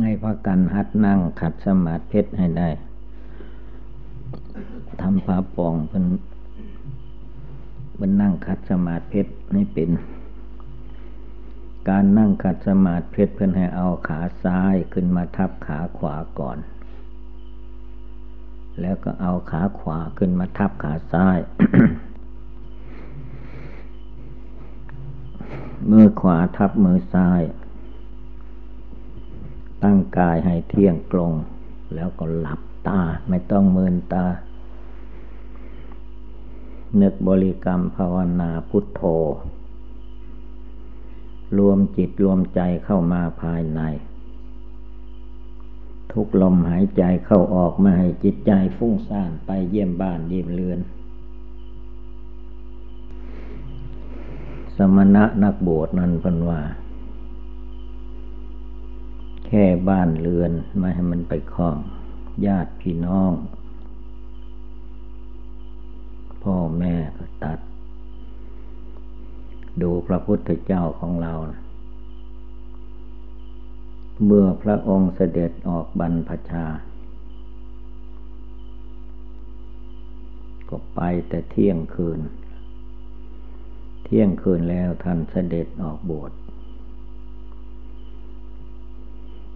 ให้พากันหัดนั่งขัดสมาธิให้ได้ทำพระปองเป็นนั่งขัดสมาธิให้เป็นการนั่งขัดสมาธิเพื่อให้เอาขาซ้ายขึ้นมาทับขาขวาก่อนแล้วก็เอาขาขวาขึ้นมาทับขาซ้าย มือขวาทับมือซ้ายตั้งกายให้เที่ยงตรงแล้วก็หลับตาไม่ต้องเมินตานึกบริกรรมภาวนาพุทโธรวมจิตรวมใจเข้ามาภายในทุกลมหายใจเข้าออกมาให้จิตใจฟุ้งซ่านไปเยี่ยมบ้านเยี่ยมเรือนสมณะนักบวชนั้นเพิ่นว่าแค่บ้านเรือนไม่ให้มันไปคล้องญาติพี่น้องพ่อแม่ก็ตัดดูพระพุทธเจ้าของเราเมื่อพระองค์เสด็จออกบรรพชาก็ไปแต่เที่ยงคืนแล้วท่านเสด็จออกบวช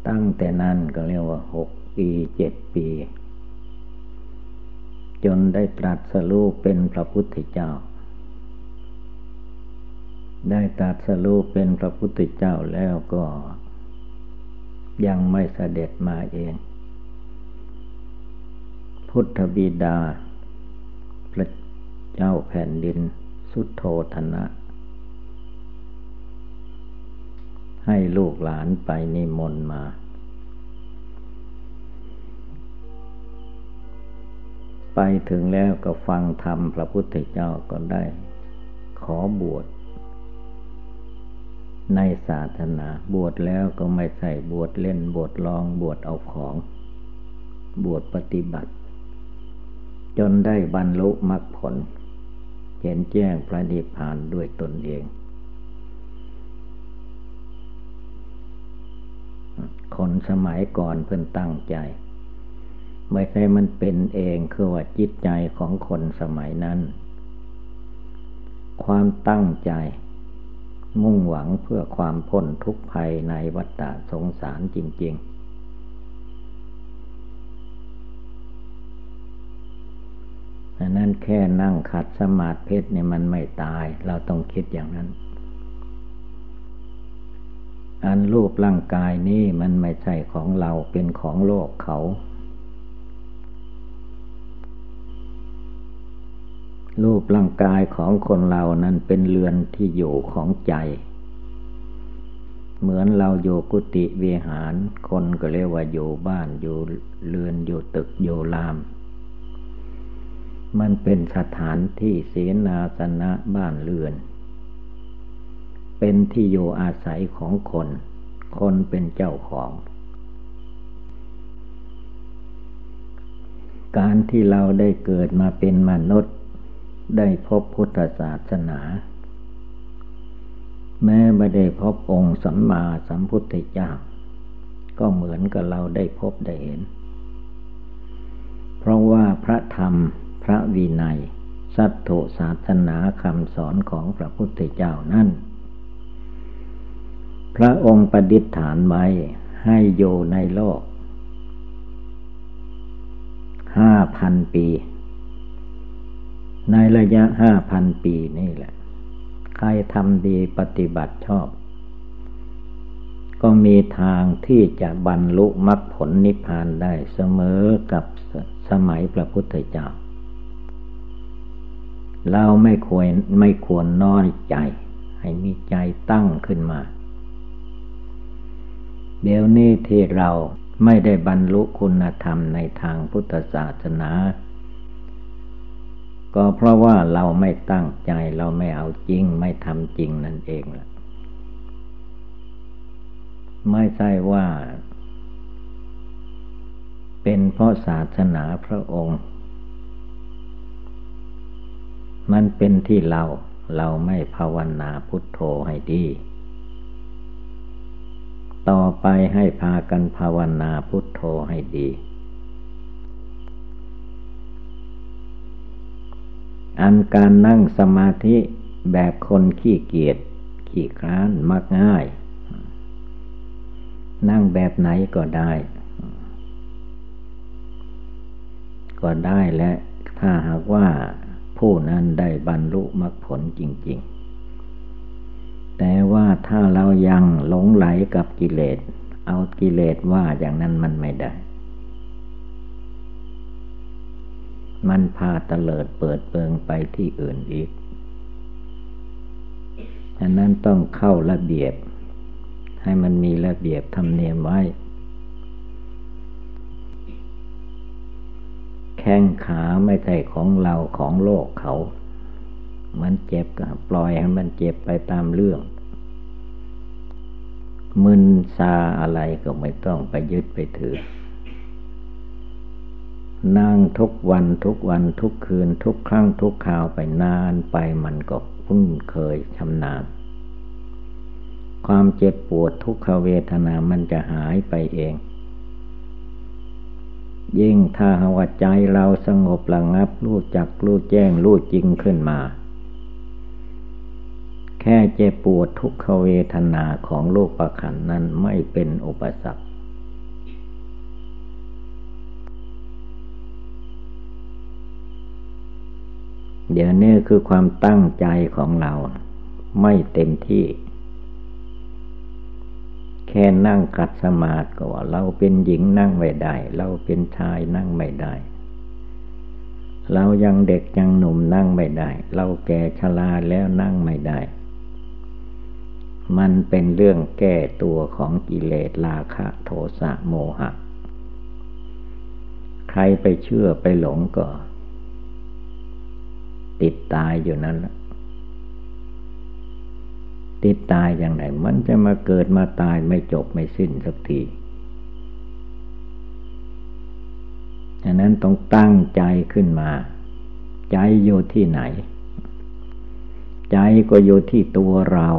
ตั้งแต่นั้นก็เรียกว่า6 ปี7 ปีจนได้ตรัสรู้เป็นพระพุทธเจ้าได้ตรัสรู้เป็นพระพุทธเจ้าแล้วก็ยังไม่เสด็จมาเองพุทธบิดาพระเจ้าแผ่นดินสุโธทนะให้ลูกหลานไปนิมนต์มาไปถึงแล้วก็ฟังธรรมพระพุทธเจ้าก็ได้ขอบวชในศาสนาบวชแล้วก็ไม่ใช่บวชเล่นบวชลองบวชเอาของบวชปฏิบัติจนได้บรรลุมรรคผลเห็นแจ้งพระนิพพานด้วยตนเองคนสมัยก่อนเพิ่นตั้งใจไม่ใช่มันเป็นเองคือว่าจิตใจของคนสมัยนั้นความตั้งใจมุ่งหวังเพื่อความพ้นทุกข์ภัยในวัฏฏะสงสารจริงๆอันนั้นแค่นั่งขัดสมาธิเนี่ยมันไม่ตายเราต้องคิดอย่างนั้นอันรูปร่างกายนี้มันไม่ใช่ของเราเป็นของโลกเขารูปร่างกายของคนเรานั้นเป็นเรือนที่อยู่ของใจเหมือนเราอยู่กุฏิวิหารคนก็เรียกว่าอยู่บ้านอยู่เรือนอยู่ตึกอยู่รามมันเป็นสถานที่เสนาสนะบ้านเรือนเป็นที่อยู่อาศัยของคนคนเป็นเจ้าของการที่เราได้เกิดมาเป็นมนุษย์ได้พบพุทธศาสนาแม้ไม่ได้พบองค์สัมมาสัมพุทธเจ้าก็เหมือนกับเราได้พบได้เห็นเพราะว่าพระธรรมพระวินัยสัทโธศาสนาคำสอนของพระพุทธเจ้านั้นพระองค์ประดิษฐานไว้ให้อยู่ในโลก 5,000 ปีในระยะ 5,000 ปีนี่แหละใครทำดีปฏิบัติชอบก็มีทางที่จะบรรลุมรรคผลนิพพานได้เสมอกับสมัยพระพุทธเจ้าเราไม่ควรน้อยใจให้มีใจตั้งขึ้นมาเดี๋ยวนี้ที่เราไม่ได้บรรลุคุณธรรมในทางพุทธศาสนาก็เพราะว่าเราไม่ตั้งใจเราไม่เอาจริงไม่ทำจริงนั่นเองล่ะไม่ใช่ว่าเป็นเพราะศาสนาพระองค์มันเป็นที่เราไม่ภาวนาพุทโธให้ดีต่อไป ไปให้พากันภาวนาพุทโธให้ดีอันการนั่งสมาธิแบบคนขี้เกียจขี้คร้านมักง่ายนั่งแบบไหนก็ได้และถ้าหากว่าผู้นั้นได้บรรลุมรรคผลจริงๆแต่ว่าถ้าเรายังหลงไหลกับกิเลสเอากิเลสว่าอย่างนั้นมันไม่ได้มันพาเตลิดเปิดเปิงไปที่อื่นอีกอันนั้นต้องเข้าระเบียบให้มันมีระเบียบธรรมเนียมไว้แข้งขาไม่ใช่ของเราของโลกเขามันเจ็บก็ปล่อยให้มันเจ็บไปตามเรื่องมึนซาอะไรก็ไม่ต้องไปยึดไปถือนั่งทุกวันทุกคืนทุกครั้งทุกคราวไปนานไปมันก็คุ้นเคยชำนาญความเจ็บปวดทุกขเวทนามันจะหายไปเองยิ่งถ้าหัวใจเราสงบระงับรู้จักรู้แจ้งรู้จริงขึ้นมาแค่เจ็บปวดทุกขเวทนาของโลกขันธ์นั้นไม่เป็นอุปสรรคเดี๋ยวนี้คือความตั้งใจของเราไม่เต็มที่แค่นั่งขัดสมาธิก็ว่าเราเป็นหญิงนั่งไม่ได้เราเป็นชายนั่งไม่ได้เรายังเด็กยังหนุ่มนั่งไม่ได้เราแก่ชราแล้วนั่งไม่ได้มันเป็นเรื่องแก้ตัวของกิเลสราคะโทสะโมหะใครไปเชื่อไปหลงก็ติดตายอยู่นั้นล่ะติดตายอย่างไหนมันจะมาเกิดมาตายไม่จบไม่สิ้นสักทีฉะนั้นต้องตั้งใจขึ้นมาใจอยู่ที่ไหนใจก็อยู่ที่ตัวเรา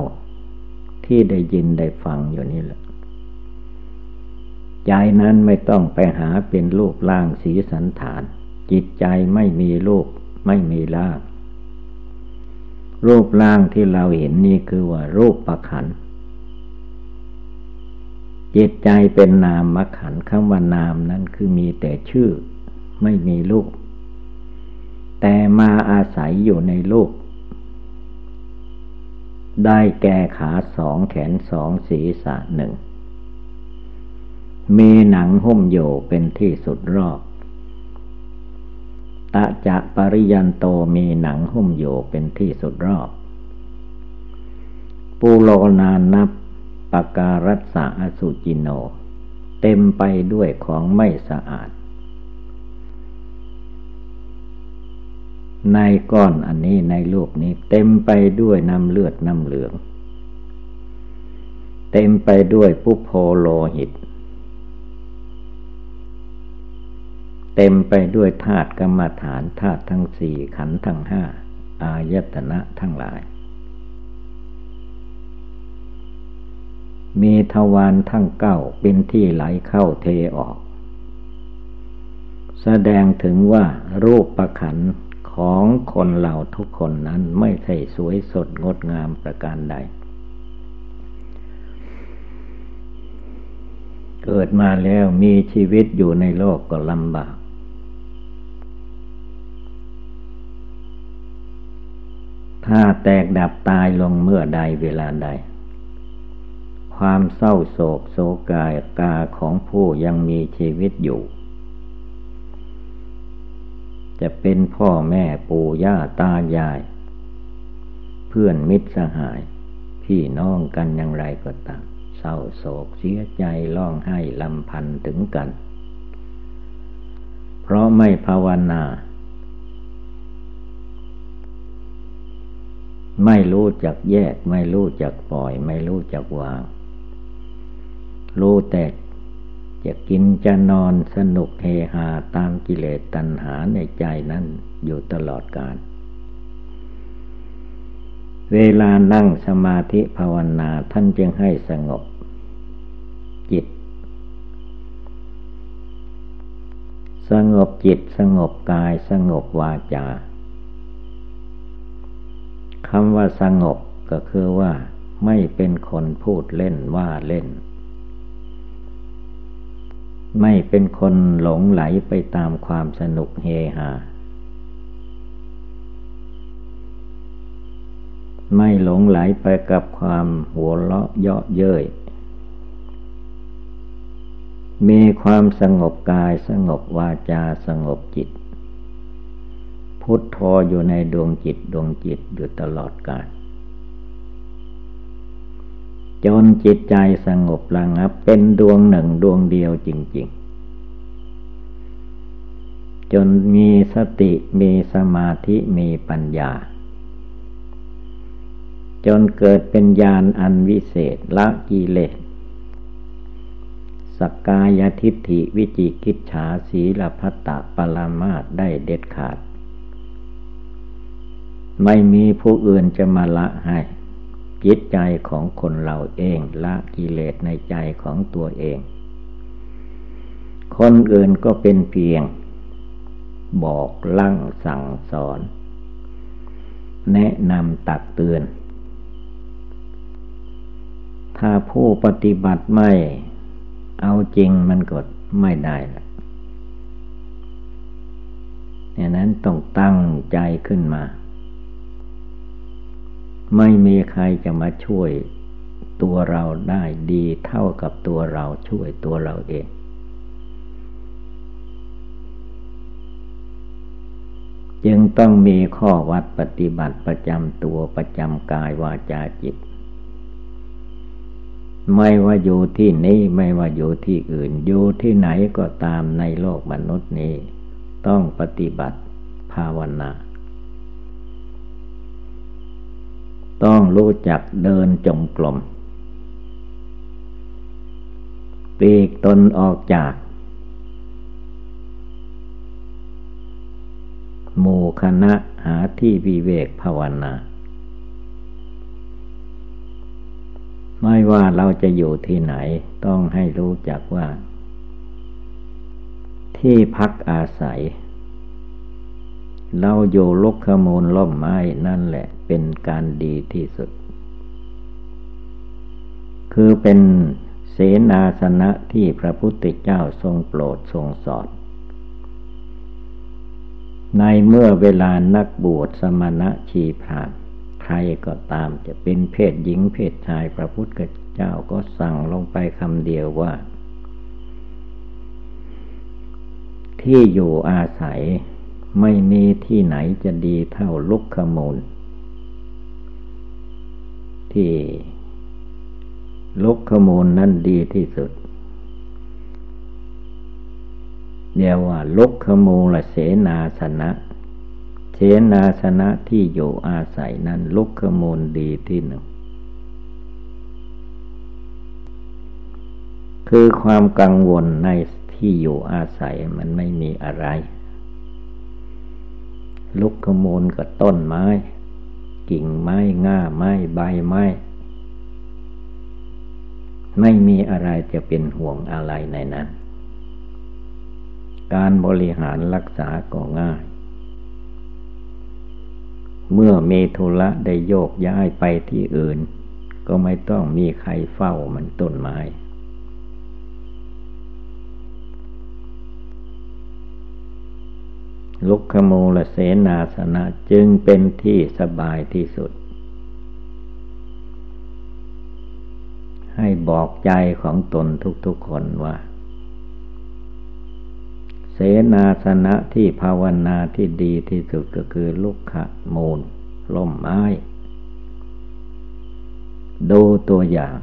ที่ได้ยินได้ฟังอยู่นี่แหละใจนั้นไม่ต้องไปหาเป็นรูปร่างสีสันฐานจิตใจไม่มีรูปไม่มีร่างรูปร่างที่เราเห็นนี่คือว่ารูปประขันจิตใจเป็นนามมะขันคำว่านามนั้นคือมีแต่ชื่อไม่มีรูปแต่มาอาศัยอยู่ในรูปได้แก่ขาสองแขนสองศีรษะหนึ่งมีหนังหุ้มอยู่เป็นที่สุดรอบตะจะปริยันโตมีหนังหุ้มอยู่เป็นที่สุดรอบปูโลนานับปการัสสะอสุจิโนเต็มไปด้วยของไม่สะอาดในก้อนอันนี้ในโลกนี้เต็มไปด้วยน้ำเลือดน้ำเหลืองเต็มไปด้วยปุโพโลหิตเต็มไปด้วยธาตุกรรมฐานธาตุทั้งสี่ขันธ์ทั้งห้าอายตนะทั้งหลายมีทวารทั้งเก้าเป็นที่ไหลเข้าเทออกแสดงถึงว่ารูปขันธ์ของคนเราทุกคนนั้นไม่ใช่สวยสดงดงามประการใดเกิดมาแล้วมีชีวิตอยู่ในโลกก็ลำบากถ้าแตกดับตายลงเมื่อใดเวลาใดความเศร้าโศกโศกกาของผู้ยังมีชีวิตอยู่จะเป็นพ่อแม่ปู่ย่าตายายเพื่อนมิตรสหายพี่น้องกันอย่างไรก็ตามเศร้าโศกเสียใจร้องไห้ลำพันถึงกันเพราะไม่ภาวนาไม่รู้จักแยกไม่รู้จักปล่อยไม่รู้จักวางรู้แต่จะกินจะนอนสนุกเฮฮาตามกิเลสตัณหาในใจนั้นอยู่ตลอดกาลเวลานั่งสมาธิภาวนาท่านจึงให้สงบ จิตสงบจิตสงบกายสงบวาจาคำว่าสงบก็คือว่าไม่เป็นคนพูดเล่นว่าเล่นไม่เป็นคนหลงไหลไปตามความสนุกเฮฮาไม่หลงไหลไปกับความหัวเราะเยาะเย้ยมีความสงบกายสงบวาจาสงบจิตพุทโธอยู่ในดวงจิตอยู่ตลอดกาลจนจิตใจสงบระงับเป็นดวงหนึ่งดวงเดียวจริงๆจนมีสติมีสมาธิมีปัญญาจนเกิดเป็นญาณอันวิเศษละกิเลสสักกายทิฏฐิวิจิกิจฉาสีลภัตตปรามาสได้เด็ดขาดไม่มีผู้อื่นจะมาละให้จิตใจของคนเราเองละกิเลสในใจของตัวเองคนอื่นก็เป็นเพียงบอกลั่งสั่งสอนแนะนำตักเตือนถ้าผู้ปฏิบัติไม่เอาจริงมันก็ไม่ได้ละอย่างนั้นต้องตั้งใจขึ้นมาไม่มีใครจะมาช่วยตัวเราได้ดีเท่ากับตัวเราช่วยตัวเราเองจึงต้องมีข้อวัดปฏิบัติประจำตัวประจำกายวาจาจิตไม่ว่าอยู่ที่นี้ไม่ว่าอยู่ที่อื่นอยู่ที่ไหนก็ตามในโลกมนุษย์นี้ต้องปฏิบัติภาวนาต้องรู้จักเดินจงกรมปลีกตนออกจากหมู่คณะหาที่วิเวกภาวนาไม่ว่าเราจะอยู่ที่ไหนต้องให้รู้จักว่าที่พักอาศัยเราอยู่รกขมูลร่มไม้นั่นแหละเป็นการดีที่สุดคือเป็นเสนาสนะที่พระพุทธเจ้าทรงโปรดทรงสอนในเมื่อเวลานักบวชสมณะชีพราหมณ์ใครก็ตามจะเป็นเพศหญิงเพศชายพระพุทธเจ้าก็สั่งลงไปคำเดียวว่าที่อยู่อาศัยไม่มีที่ไหนจะดีเท่าลุกขมูลที่ลุกขมูลนั่นดีที่สุดเรียกว่าลุกขมูลเสนาสนะเสนาสนะที่อยู่อาศัยนั้นลุกขมูลดีที่หนึ่งคือความกังวลในที่อยู่อาศัยมันไม่มีอะไรลุกขมูลกับต้นไม้กิ่งไม้ง่าไม้ใบไม้ไม่มีอะไรจะเป็นห่วงอะไรในนั้นการบริหารรักษาก็ง่ายเมื่อเมธุระได้โยกย้ายไปที่อื่นก็ไม่ต้องมีใครเฝ้ามันต้นไม้ลุกขมูลเสนาสนะจึงเป็นที่สบายที่สุดให้บอกใจของตนทุกๆคนว่าเสนาสนะที่ภาวนาที่ดีที่สุดก็คือลุกขมูลร่มไม้ดูตัวอย่าง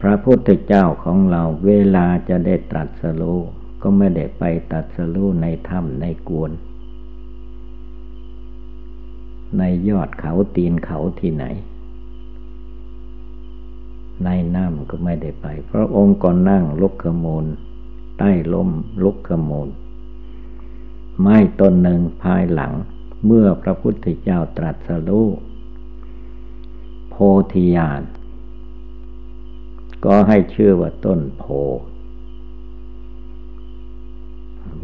พระพุทธเจ้าของเราเวลาจะได้ตรัสรู้ก็ไม่ได้ไปตรัสรู้ในถ้ำในกวนในยอดเขาตีนเขาที่ไหนในน้ำก็ไม่ได้ไปเพราะองค์ก่อนนั่งลุกขมูลใต้ล่มลุกขมูลไม้ต้นหนึ่งภายหลังเมื่อพระพุทธเจ้าตรัสรู้โพธิญาณ ก็ให้ชื่อว่าต้นโพ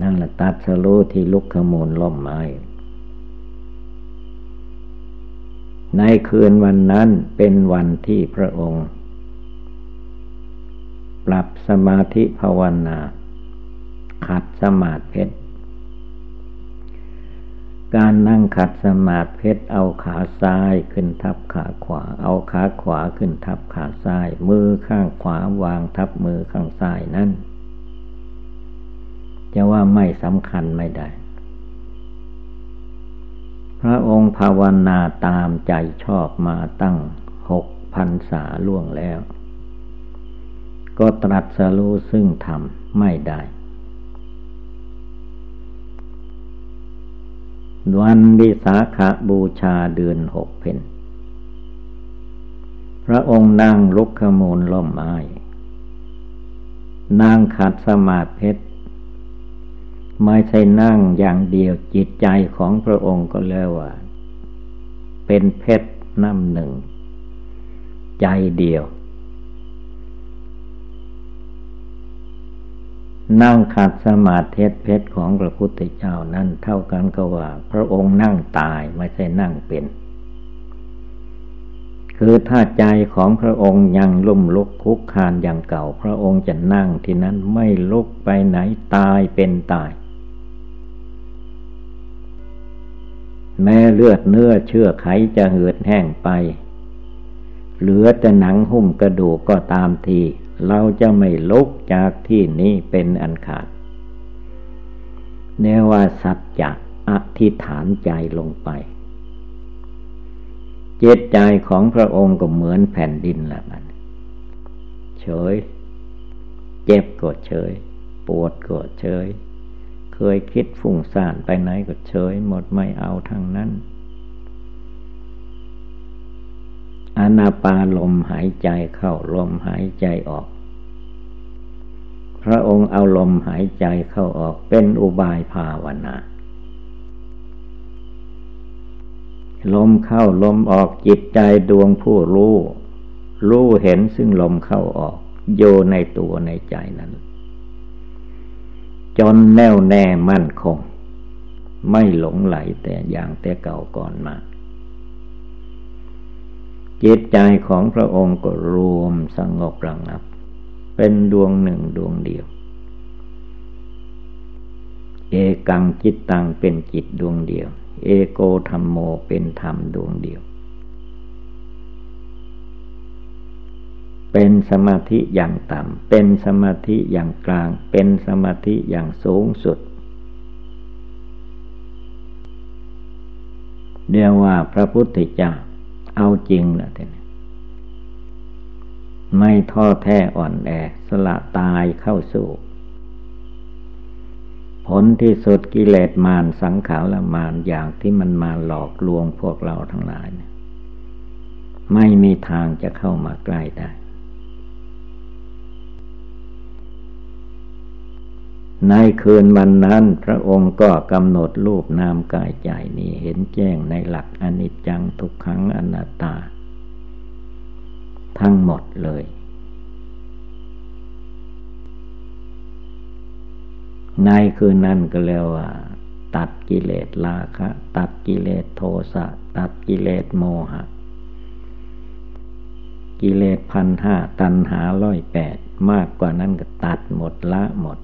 นั่นแหละตัดสรู้ที่ลุกขมูลล่มไม้ในคืนวันนั้นเป็นวันที่พระองค์ปรับสมาธิภาวนาขัดสมาธิเพชรการนั่งขัดสมาธิเพชรเอาขาซ้ายขึ้นทับขาขวาเอาขาขวาขึ้นทับขาซ้ายมือข้างขวาวางทับมือข้างซ้ายนั่นจะว่าไม่สำคัญไม่ได้พระองค์ภาวนาตามใจชอบมาตั้ง 6 พรรษาล่วงแล้วก็ตรัสรู้ซึ่งธรรมไม่ได้วันวิสาขบูชาเดือน 6 เพ็ญพระองค์นั่งลุกขมูลล่มไม้นั่งขัดสมาธิเพชรไม่ใช่นั่งอย่างเดียวจิตใจของพระองค์ก็เรียกว่าเป็นเพชรน้ำหนึ่งใจเดียวนั่งขัดสมาธิเพชรของพระพุทธเจ้านั้นเท่ากันกับว่าพระองค์นั่งตายไม่ใช่นั่งเป็นคือถ้าใจของพระองค์ยังลุ่มลุกคุกคานอย่างเก่าพระองค์จะนั่งที่นั้นไม่ลุกไปไหนตายเป็นตายแม้เลือดเนื้อเชื้อไขจะเหือดแห้งไปเหลือแต่หนังหุ้มกระดูกก็ตามทีเราจะไม่ลุกจากที่นี้เป็นอันขาดเรียกว่าสัจจะอธิษฐานใจลงไปเจตใจของพระองค์ก็เหมือนแผ่นดินแหละมันเฉยเจ็บก็เฉยปวดก็เฉยเคยคิดฟุ้งซ่านไปไหนก็เฉยหมดไม่เอาทั้งนั้นอานาปานลมหายใจเข้าลมหายใจออกพระองค์เอาลมหายใจเข้าออกเป็นอุบายภาวนาลมเข้าลมออกจิตใจดวงผู้รู้เห็นซึ่งลมเข้าออกโยในตัวในใจนั้นจนแน่วแน่มั่นคงไม่หลงไหลแต่อย่างแต่เก่าก่อนมาจิตใจของพระองค์ก็รวมสงบระงับเป็นดวงหนึ่งดวงเดียวเอกังจิตตังเป็นจิตดวงเดียวเอโกธัมโมเป็นธรรมดวงเดียวเป็นสมาธิอย่างต่ำเป็นสมาธิอย่างกลางเป็นสมาธิอย่างสูงสุดเรียกว่าพระพุทธเจ้าเอาจริงนะท่านไม่ท้อแท้อ่อนแอสละตายเข้าสู่ผลที่สุดกิเลสมารสังขารมารอย่างที่มันมาหลอกลวงพวกเราทั้งหลายไม่มีทางจะเข้ามาใกล้ได้ในคืนวันนั้นพระองค์ก็กำหนดรูปนามกายใจนี้เห็นแจ้งในหลักอนิจจังทุกขังอนัตตาทั้งหมดเลยในคืนนั้นก็เรียกว่าตัดกิเลสราคะตัดกิเลสโทสะตัดกิเลสโมหะกิเลส 1,500 ตัณหา 108 มากกว่านั้นก็ตัดหมดละหมด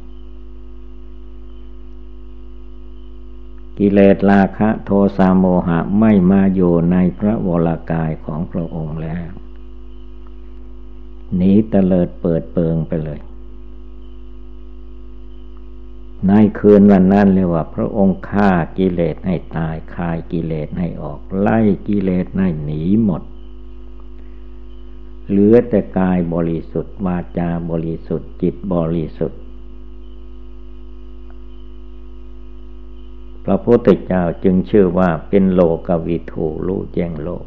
กิเลสราคะโทสะโมหะไม่มาอยู่ในพระวรกายของพระองค์แล้วหนีเตลิดเปิดเปิงไปเลยในคืนวันนั้นเลยว่าพระองค์ฆ่ากิเลสให้ตายคายกิเลสให้ออกไล่กิเลสให้หนีหมดเหลือแต่กายบริสุทธิ์วาจาบริสุทธิ์จิตบริสุทธิ์พระพุทธเจ้าจึงชื่อว่าเป็นโลกวิถูรู้แจ้งโลก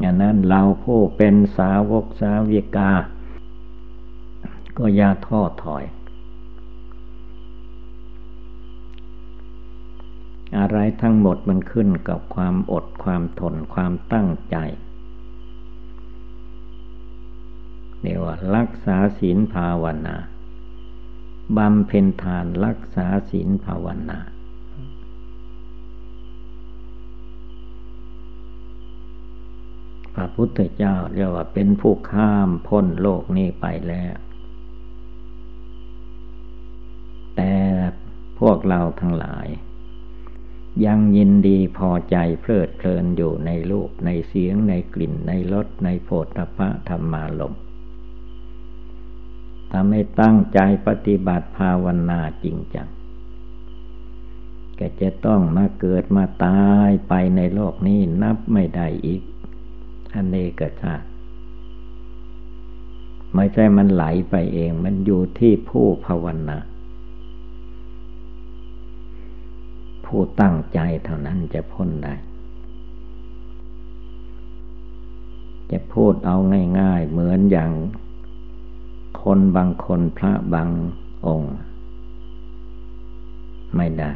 อย่างนั้นเราผู้เป็นสาวกสาวิกาก็อย่าท้อถอยอะไรทั้งหมดมันขึ้นกับความอดความทนความตั้งใจ เรียกว่ารักษาศีลภาวนาบำเพ็ญทานรักษาศีลภาวนาพระพุทธเจ้าเรียกว่าเป็นผู้ข้ามพ้นโลกนี้ไปแล้วแต่พวกเราทั้งหลายยังยินดีพอใจเพลิดเพลินอยู่ในรูปในเสียงในกลิ่นในรสในโผฏฐัพพะธัมมารมณ์ถ้าไม่ตั้งใจปฏิบัติภาวนาจริงจังก็จะต้องมาเกิดมาตายไปในโลกนี้นับไม่ได้อีกอเนกชาติไม่ใช่มันไหลไปเองมันอยู่ที่ผู้ภาวนาผู้ตั้งใจเท่านั้นจะพ้นได้จะพูดเอาง่ายๆเหมือนอย่างคนบางคนพระบางองค์ไม่ได้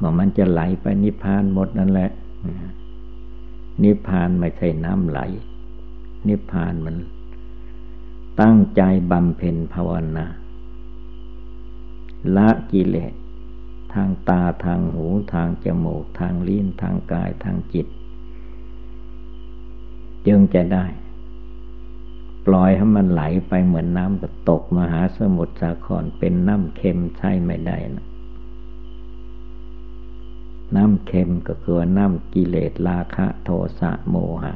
ว่ามันจะไหลไปนิพพานหมดนั่นแหละนิพพานไม่ใช่น้ำไหลนิพพานมันตั้งใจบำเพ็ญภาวนาละกิเลสทางตาทางหูทางจมูกทางลิ้นทางกายทางจิตจึงจะได้ปล่อยให้มันไหลไปเหมือนน้ำตกมหาสมุทรสาครเป็นน้ำเค็มใช่ไม่ได้นะน้ำเค็มก็คือน้ำกิเลสราคะโทสะโมหะ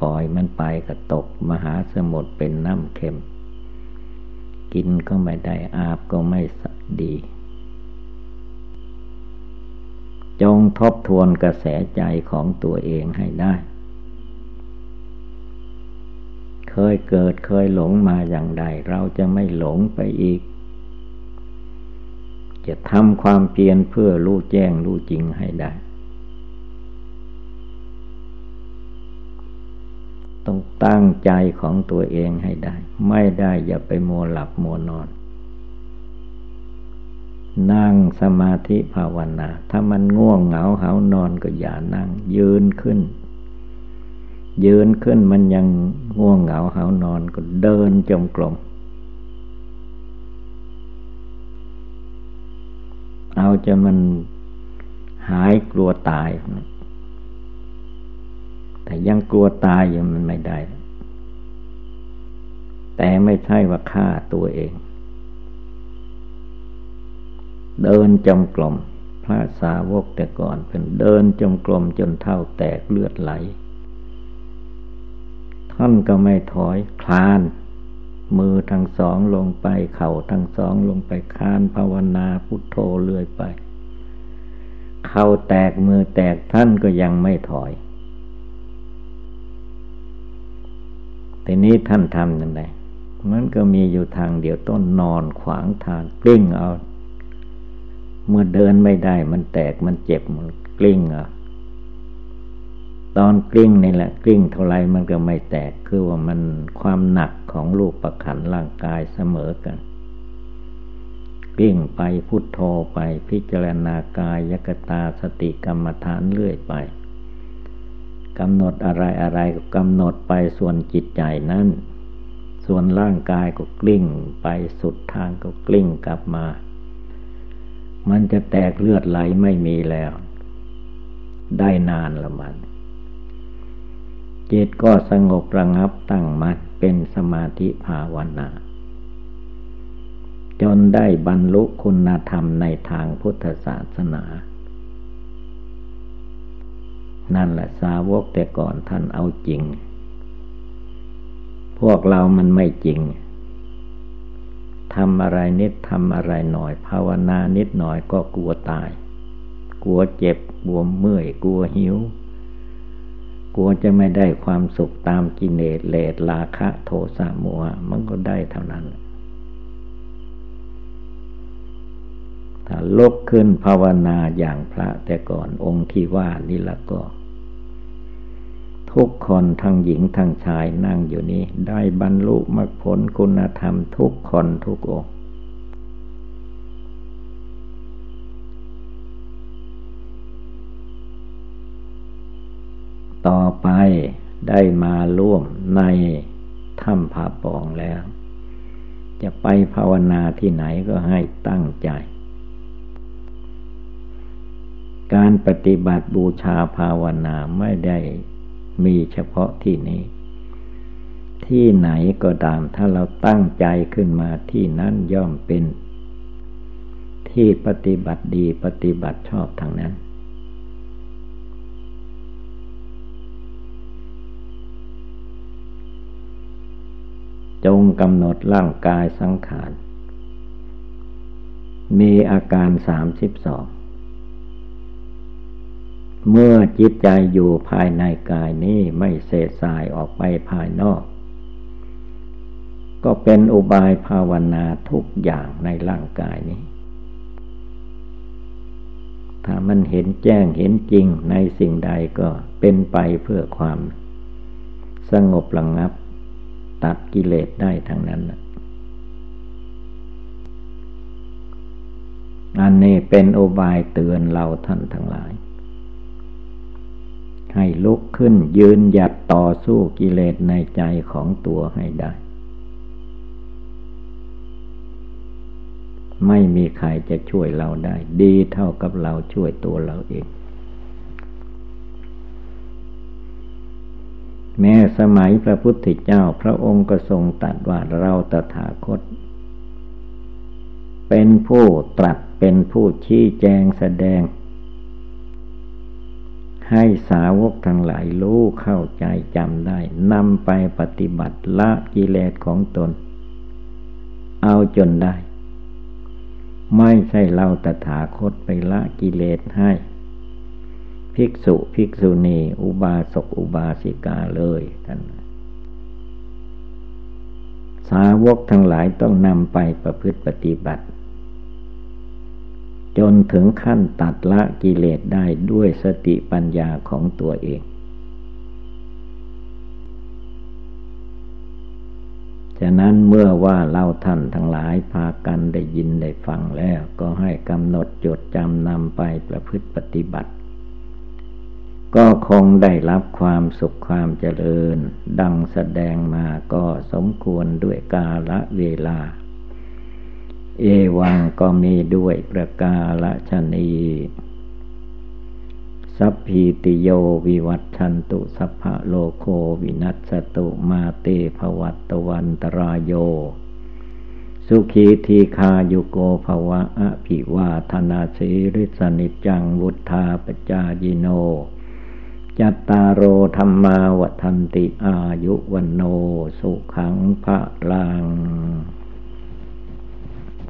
ปล่อยมันไปก็ตกมหาสมุทรเป็นน้ำเค็มกินก็ไม่ได้อาบก็ไม่สะดีจงทบทวนกระแสใจของตัวเองให้ได้เคยเกิดเคยหลงมาอย่างใดเราจะไม่หลงไปอีกจะทำความเพียรเพื่อรู้แจ้งรู้จริงให้ได้ต้องตั้งใจของตัวเองให้ได้ไม่ได้อย่าไปมัวหลับมัวนอนนั่งสมาธิภาวนาถ้ามันง่วงเหงาหานอนก็อย่านั่งยืนขึ้นมันยังง่วงเหงาหานอนก็เดินจงกรมเอาจนมันหายกลัวตายแต่ยังกลัวตายอยู่มันไม่ได้แต่ไม่ใช่ว่าฆ่าตัวเองเดินจงกรมพระสาวกแต่ก่อนเป็นเดินจงกรมจนเท้าแตกเลือดไหลท่านก็ไม่ถอยคลานมือทั้งสองลงไปเข่าทั้งสองลงไปคลานภาวนาพุทโธเรื่อยไปเข่าแตกมือแตกท่านก็ยังไม่ถอยทีนี้ท่านทำยังไงมันก็มีอยู่ทางเดียวต้องนอนขวางทางกลิ้งเอาเมื่อเดินไม่ได้มันแตกมันเจ็บมือกลิ้งเอาตอนกลิ้งนี่แหละกลิ้งเท่าไรมันก็ไม่แตกคือว่ามันความหนักของรูปขันธ์ร่างกายเสมอกันกลิ้งไปพุทโธไปพิจารณากายกตาสติกรรมฐานเรื่อยไปกำหนดอะไรก็กำหนดไปส่วนจิตใจนั้นส่วนร่างกายก็กลิ้งไปสุดทางก็กลิ้งกลับมามันจะแตกเลือดไหลไม่มีแล้วได้นานละมันจิตก็สงบระงับตั้งมั่นเป็นสมาธิภาวนาจนได้บรรลุคุณธรรมในทางพุทธศาสนานั่นแหละสาวกแต่ก่อนท่านเอาจริงพวกเรามันไม่จริงทำอะไรนิดทำอะไรหน่อยภาวนานิดหน่อยก็กลัวตายกลัวเจ็บกลัวเมื่อยกลัวหิวกลัวจะไม่ได้ความสุขตามกิเลสเลดราคะโทสะโมหะมันก็ได้เท่านั้นถ้าลุกขึ้นภาวนาอย่างพระแต่ก่อนองค์ที่ว่านี่ละก็ทุกคนทั้งหญิงทั้งชายนั่งอยู่นี้ได้บรรลุมรรคผลคุณธรรมทุกคนทุกองค์ต่อไป ได้มาร่วมในถ้ำผาป่องแล้วจะไปภาวนาที่ไหนก็ให้ตั้งใจการปฏิบัติบูชาภาวนาไม่ได้มีเฉพาะที่นี้ที่ไหนก็ตามถ้าเราตั้งใจขึ้นมาที่นั้นย่อมเป็นที่ปฏิบัติดีปฏิบัติชอบทางนั้นจงกำหนดร่างกายสังขารมีอาการ32เมื่อจิตใจอยู่ภายในกายนี้ไม่เสดสายออกไปภายนอกก็เป็นอุบายภาวนาทุกอย่างในร่างกายนี้ถ้ามันเห็นแจ้งเห็นจริงในสิ่งใดก็เป็นไปเพื่อความสงบระงับตัดกิเลสได้ทั้งนั้นอันนี้เป็นอุบายเตือนเราท่านทั้งหลายให้ลุกขึ้นยืนหยัดต่อสู้กิเลสในใจของตัวให้ได้ไม่มีใครจะช่วยเราได้ดีเท่ากับเราช่วยตัวเราเองแม้สมัยพระพุทธเจ้าพระองค์ก็ทรงตรัสว่าเราตถาคตเป็นผู้ตรัสเป็นผู้ชี้แจงแสดงให้สาวกทั้งหลายรู้เข้าใจจำได้นำไปปฏิบัติละกิเลสของตนเอาจนได้ไม่ใช่เราตถาคตไปละกิเลสให้ภิกษุภิกษุณีอุบาสกอุบาสิกาเลยกันสาวกทั้งหลายต้องนำไปประพฤติปฏิบัติจนถึงขั้นตัดละกิเลสได้ด้วยสติปัญญาของตัวเองฉะนั้นเมื่อว่าเราท่านทั้งหลายพากันได้ยินได้ฟังแล้วก็ให้กำหนดจดจำนำไปประพฤติปฏิบัติก็คงได้รับความสุขความเจริญดังแสดงมาก็สมควรด้วยกาลเวลาเอวังก็มีด้วยประกาศนีสัพพิติโยวิวัตชันตุสัพพะโลโควินัสสตุมาเตภวัตวันตรายโยสุขีทีคายุโกภวะอภิวาทนาสีริสนิจังวุธาปจายิโนจัตตารโอธรรมาวทันติอายุวันโนสุขังพะลัง